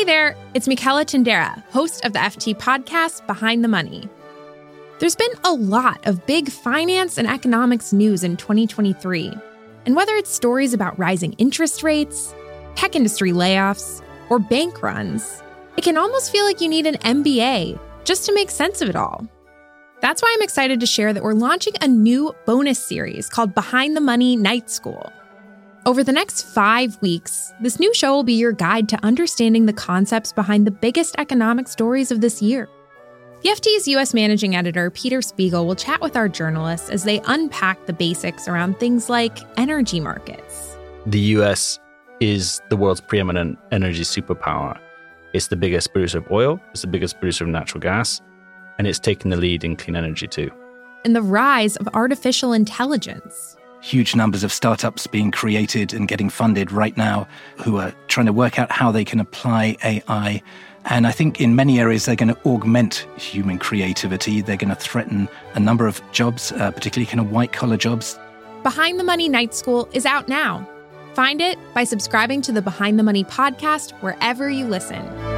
Hey there, it's Michaela Tindera, host of the FT podcast, Behind the Money. There's been a lot of big finance and economics news in 2023. And whether it's stories about rising interest rates, tech industry layoffs, or bank runs, it can almost feel like you need an MBA just to make sense of it all. That's why I'm excited to share that we're launching a new bonus series called Behind the Money: Night School. Over the next 5 weeks, this new show will be your guide to understanding the concepts behind the biggest economic stories of this year. The FT's U.S. managing editor, Peter Spiegel, will chat with our journalists as they unpack the basics around things like energy markets. The U.S. is the world's preeminent energy superpower. It's the biggest producer of oil, it's the biggest producer of natural gas, and it's taking the lead in clean energy too. And the rise of artificial intelligence. Huge numbers of startups being created and getting funded right now who are trying to work out how they can apply AI. And I think in many areas, they're going to augment human creativity. They're going to threaten a number of jobs, particularly kind of white-collar jobs. Behind the Money Night School is out now. Find it by subscribing to the Behind the Money podcast wherever you listen.